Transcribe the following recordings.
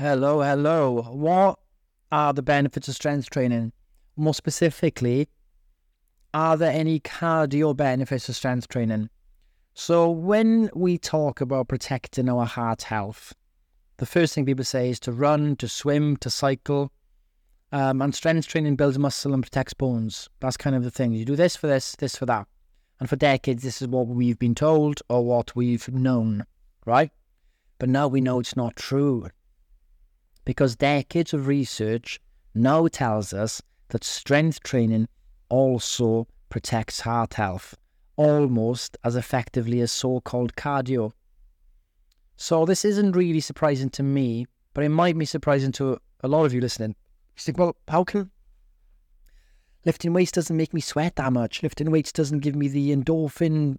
Hello, hello. What are the benefits of strength training? More specifically, are there any cardio benefits of strength training? So when we talk about protecting our heart health, the first thing people say is to run, to swim, to cycle. And strength training builds muscle and protects bones. That's kind of the thing. You do this for this, this for that. And for decades, this is what we've been told or what we've known, right? But now we know it's not true. Because decades of research now tells us that strength training also protects heart health, almost as effectively as so-called cardio. So this isn't really surprising to me, but it might be surprising to a lot of you listening. You think, well, how can lifting weights doesn't make me sweat that much? Lifting weights doesn't give me the endorphin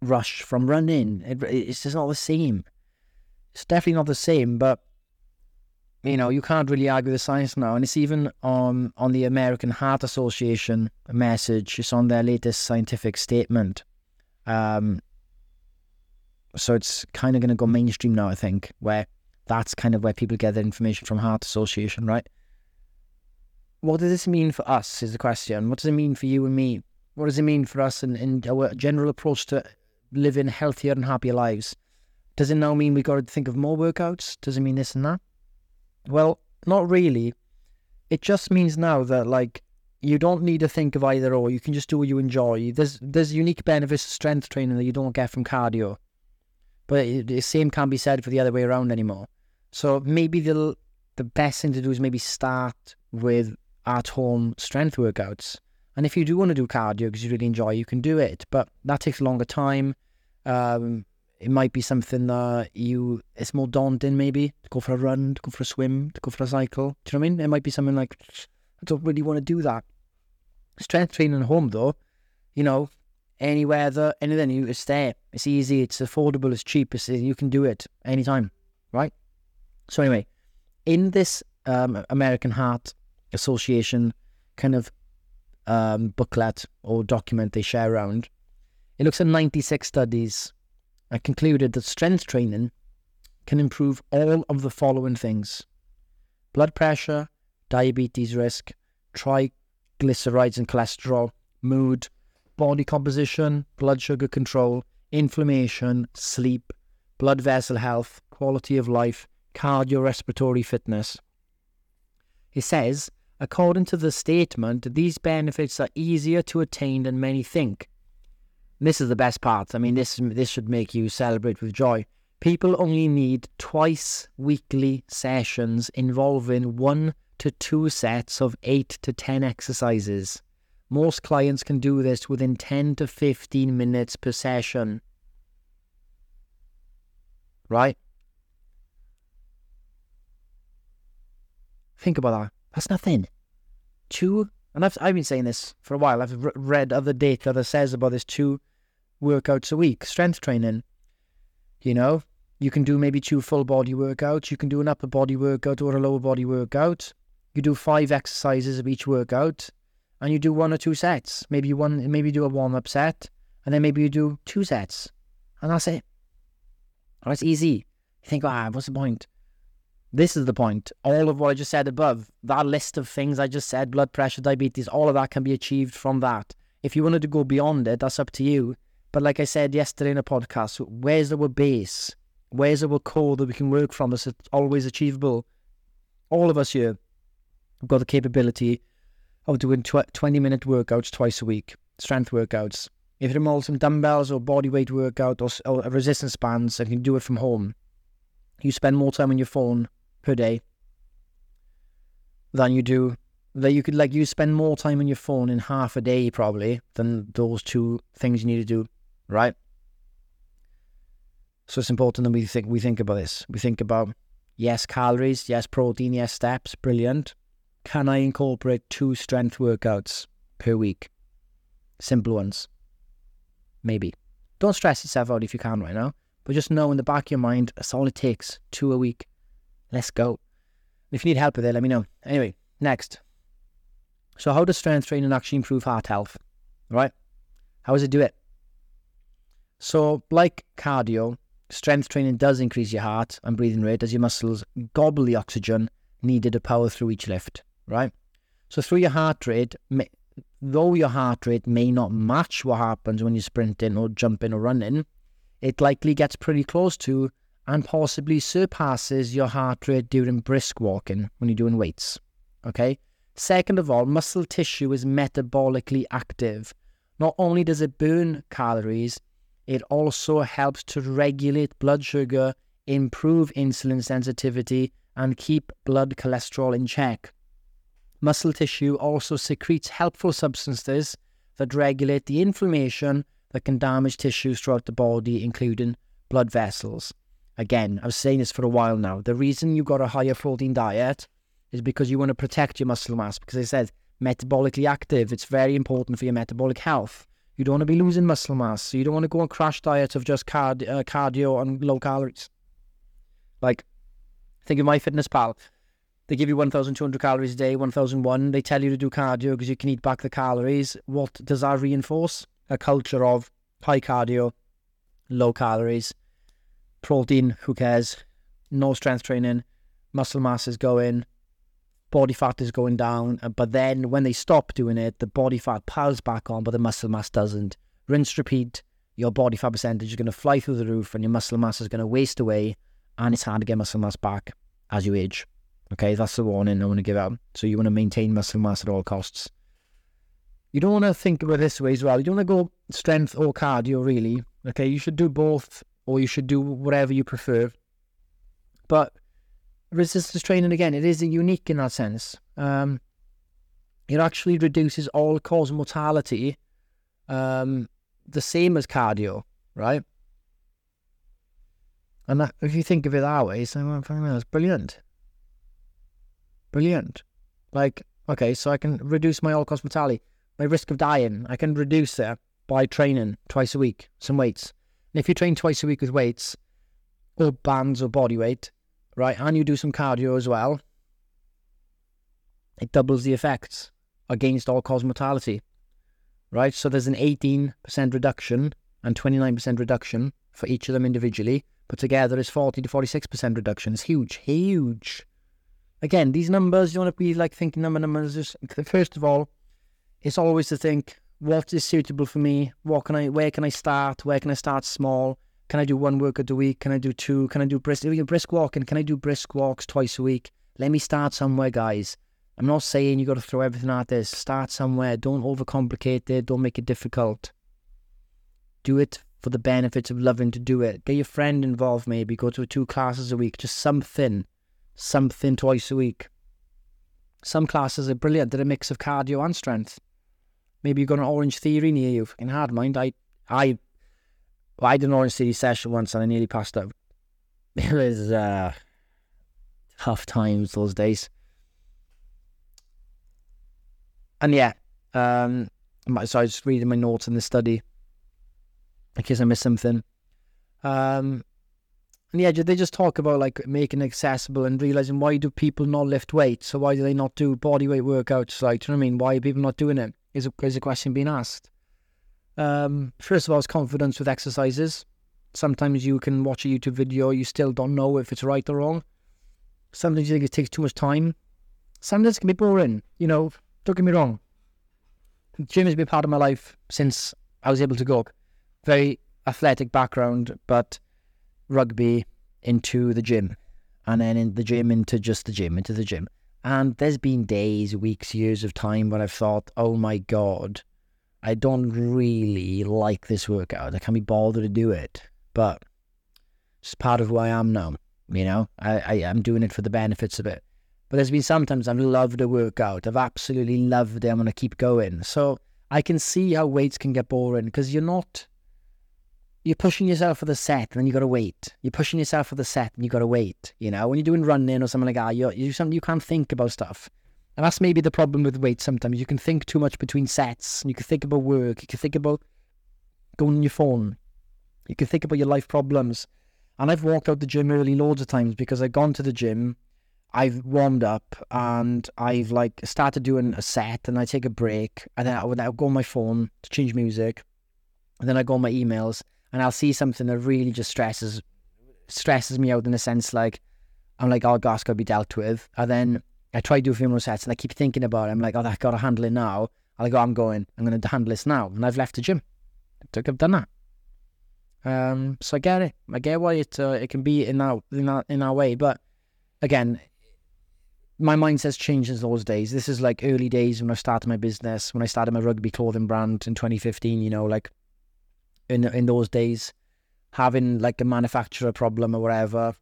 rush from running. It's just not the same. It's definitely not the same, but you know, you can't really argue the science now. And it's even on the American Heart Association message. It's on their latest scientific statement. So it's kind of going to go mainstream now, I think, where that's kind of where people get their information from, Heart Association, right? What does this mean for us is the question. What does it mean for you and me? What does it mean for us in our general approach to living healthier and happier lives? Does it now mean we've got to think of more workouts? Does it mean this and that? Well, not really. It just means now that, like, you don't need to think of either or. You can just do what you enjoy. There's unique benefits of strength training that you don't get from cardio. But the same can't be said for the other way around anymore. So maybe the best thing to do is maybe start with at-home strength workouts. And if you do want to do cardio because you really enjoy it, you can do it. But that takes a longer time. It might be something that it's more daunting maybe, to go for a run, to go for a swim, to go for a cycle. Do you know what I mean? It might be something like, I don't really want to do that. Strength training at home though, you know, anywhere, anything, you just there. It's easy, it's affordable, it's cheap, you can do it anytime, right? So anyway, in this American Heart Association kind of booklet or document they share around, it looks at 96 studies. I concluded that strength training can improve all of the following things: blood pressure, diabetes risk, triglycerides and cholesterol, mood, body composition, blood sugar control, inflammation, sleep, blood vessel health, quality of life, cardiorespiratory fitness. It says, according to the statement, these benefits are easier to attain than many think. This is the best part. I mean, this should make you celebrate with joy. People only need twice weekly sessions involving 1 to 2 sets of 8 to 10 exercises. Most clients can do this within 10 to 15 minutes per session. Right? Think about that. That's nothing. And I've been saying this for a while. I've read other data that says about this 2 workouts a week, strength training. You know, you can do maybe 2 full body workouts. You can do an upper body workout or a lower body workout. You do 5 exercises of each workout, and you do 1 or 2 sets. Maybe you do a warm-up set, and then maybe you do 2 sets, and that's it. Or it's easy. You think, what's the point? This is the point. All of what I just said above, that list of things I just said, blood pressure, diabetes, all of that can be achieved from that. If you wanted to go beyond it, that's up to you. But like I said yesterday in a podcast, where's our base? Where's our core that we can work from that's always achievable? All of us here have got the capability of doing 20-minute workouts twice a week, strength workouts. If it involves some dumbbells or bodyweight workout or resistance bands, I can do it from home. You spend more time on your phone per day than you do that you could, like, you spend more time on your phone in half a day probably than those 2 things you need to do, right? So it's important that we think about this. We think about, yes, calories, yes, protein, yes, steps, brilliant. Can I incorporate 2 strength workouts per week? Simple ones. Maybe. Don't stress yourself out if you can right now, but just know in the back of your mind, that's all it takes, 2 a week. Let's go. If you need help with it, let me know. Anyway, next. So how does strength training actually improve heart health? Right? How does it do it? So like cardio, Strength training does increase your heart and breathing rate as your muscles gobble the oxygen needed to power through each lift, right? So through your heart rate, though your heart rate may not match what happens when you're sprinting or jumping or running, it likely gets pretty close to and possibly surpasses your heart rate during brisk walking when you're doing weights, okay? Second of all, muscle tissue is metabolically active. Not only does it burn calories, it also helps to regulate blood sugar, improve insulin sensitivity, and keep blood cholesterol in check. Muscle tissue also secretes helpful substances that regulate the inflammation that can damage tissues throughout the body, including blood vessels. Again, I was saying this for a while now. The reason you've got a higher protein diet is because you want to protect your muscle mass, because I said metabolically active. It's very important for your metabolic health. You don't want to be losing muscle mass, so you don't want to go on crash diets of just cardio and low calories. Like, think of MyFitnessPal. They give you 1,200 calories a day, 1,001. They tell you to do cardio because you can eat back the calories. What does that reinforce? A culture of high cardio, low calories, protein, who cares? No strength training, muscle mass is going, body fat is going down, but then when they stop doing it, the body fat piles back on, but the muscle mass doesn't. Rinse, repeat, your body fat percentage is going to fly through the roof and your muscle mass is going to waste away, and it's hard to get muscle mass back as you age. Okay, that's the warning I want to give out. So you want to maintain muscle mass at all costs. You don't want to think about it this way as well. You don't want to go strength or cardio, really. Okay, you should do both, or you should do whatever you prefer. But resistance training, again, it is unique in that sense. It actually reduces all-cause mortality, the same as cardio, right? And that, if you think of it that way, it's like, well, that's brilliant. Brilliant. Like, okay, so I can reduce my all-cause mortality, my risk of dying. I can reduce that by training twice a week, some weights. And if you train twice a week with weights, or bands or body weight, right, and you do some cardio as well, it doubles the effects against all-cause mortality, right? So there's an 18% reduction and 29% reduction for each of them individually, but together it's 40 to 46% reduction. It's huge, huge. Again, these numbers, you want to be like thinking numbers. First of all, it's always to think, what is suitable for me? Where can I start? Where can I start small? Can I do one workout a week? Can I do two? Can I do brisk walking? Can I do brisk walks twice a week? Let me start somewhere, guys. I'm not saying you got to throw everything at this. Start somewhere. Don't overcomplicate it. Don't make it difficult. Do it for the benefits of loving to do it. Get your friend involved, maybe. Go to 2 classes a week. Just something. Something twice a week. Some classes are brilliant. They're a mix of cardio and strength. Maybe you've got an Orange Theory near you. Fucking hard, mind. I did an Orange Theory session once and I nearly passed out. It was tough times those days. And yeah, so I was reading my notes in the study in case I missed something. And yeah, they just talk about like making it accessible and realizing, why do people not lift weights? So why do they not do body weight workouts? Like, do you know what I mean? Why are people not doing it? Is a question being asked. First of all, it's confidence with exercises. Sometimes you can watch a YouTube video, you still don't know if it's right or wrong. Sometimes you think it takes too much time. Sometimes it can be boring, you know, don't get me wrong. Gym has been part of my life since I was able to go. Very athletic background, but rugby into the gym. And then in the gym, into just the gym, into the gym. And there's been days, weeks, years of time when I've thought, oh my God, I don't really like this workout. I can't be bothered to do it. But it's part of who I am now, you know? I'm doing it for the benefits of it. But there's been sometimes I've loved a workout. I've absolutely loved it. I'm going to keep going. So I can see how weights can get boring because you're pushing yourself for the set and then you got to wait. You're pushing yourself for the set and you got to wait. You know, when you're doing running or something like that, you can't think about stuff. And that's maybe the problem with weight sometimes. You can think too much between sets. You can think about work. You can think about going on your phone. You can think about your life problems. And I've walked out the gym early loads of times because I've gone to the gym, I've warmed up and I've like started doing a set and I take a break and then I'll go on my phone to change music and then I go on my emails. And I'll see something that really just stresses stresses me out in a sense, like, I'm like, oh, that's got to be dealt with. And then I try to do a few more sets and I keep thinking about it. I'm like, oh, I've got to handle it now. I'm like, oh, I'm going to handle this now. And I've left the gym. I think I've done that. So I get it. I get why it can be in that way. But again, my mindset's changed since those days. This is like early days when I started my business, when I started my rugby clothing brand in 2015, you know, like in those days, having like a manufacturer problem or whatever,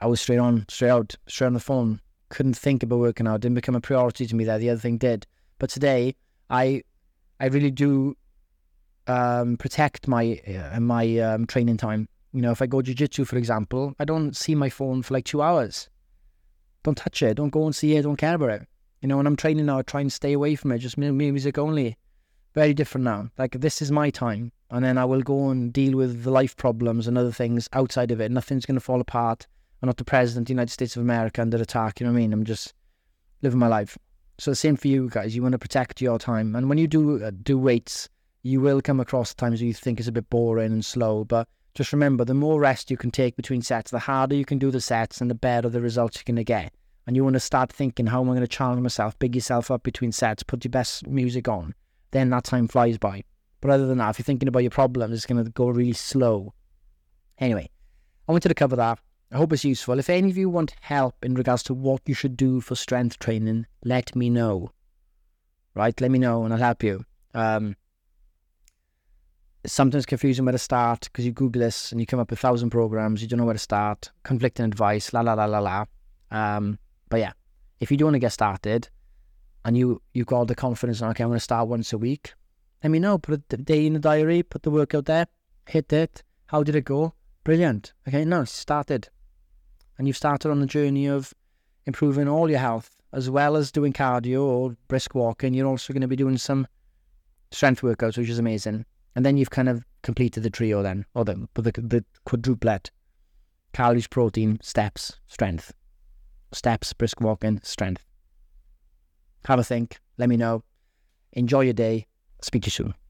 I was straight on the phone. Couldn't think about working out. Didn't become a priority to me there. The other thing did. But today, I really do protect my my training time. You know, if I go jiu-jitsu, for example, I don't see my phone for like 2 hours. Don't touch it. Don't go and see it. Don't care about it. You know, when I'm training now, I try and stay away from it. Just music only. Very different now. Like, this is my time. And then I will go and deal with the life problems and other things outside of it. Nothing's going to fall apart. I'm not the president of the United States of America under attack. You know what I mean? I'm just living my life. So the same for you guys. You want to protect your time. And when you do weights, you will come across times where you think it's a bit boring and slow. But just remember, the more rest you can take between sets, the harder you can do the sets and the better the results you're going to get. And you want to start thinking, how am I going to challenge myself, big yourself up between sets, put your best music on. Then that time flies by. But other than that, if you're thinking about your problems, it's going to go really slow. Anyway, I wanted to cover that. I hope it's useful. If any of you want help in regards to what you should do for strength training, let me know. Right? Let me know and I'll help you. It's sometimes confusing where to start because you Google this and you come up with 1,000 programs. You don't know where to start. Conflicting advice, But yeah, if you do want to get started and you've got all the confidence, okay, I'm going to start once a week, let me know. Put a day in the diary, put the workout there, hit it. How did it go? Brilliant. Okay, now it's started. And you've started on the journey of improving all your health, as well as doing cardio or brisk walking. You're also going to be doing some strength workouts, which is amazing. And then you've kind of completed the trio then, or the quadruplet. Calories, protein, steps, strength. Steps, brisk walking, strength. Have a think. Let me know. Enjoy your day. Speak to you soon.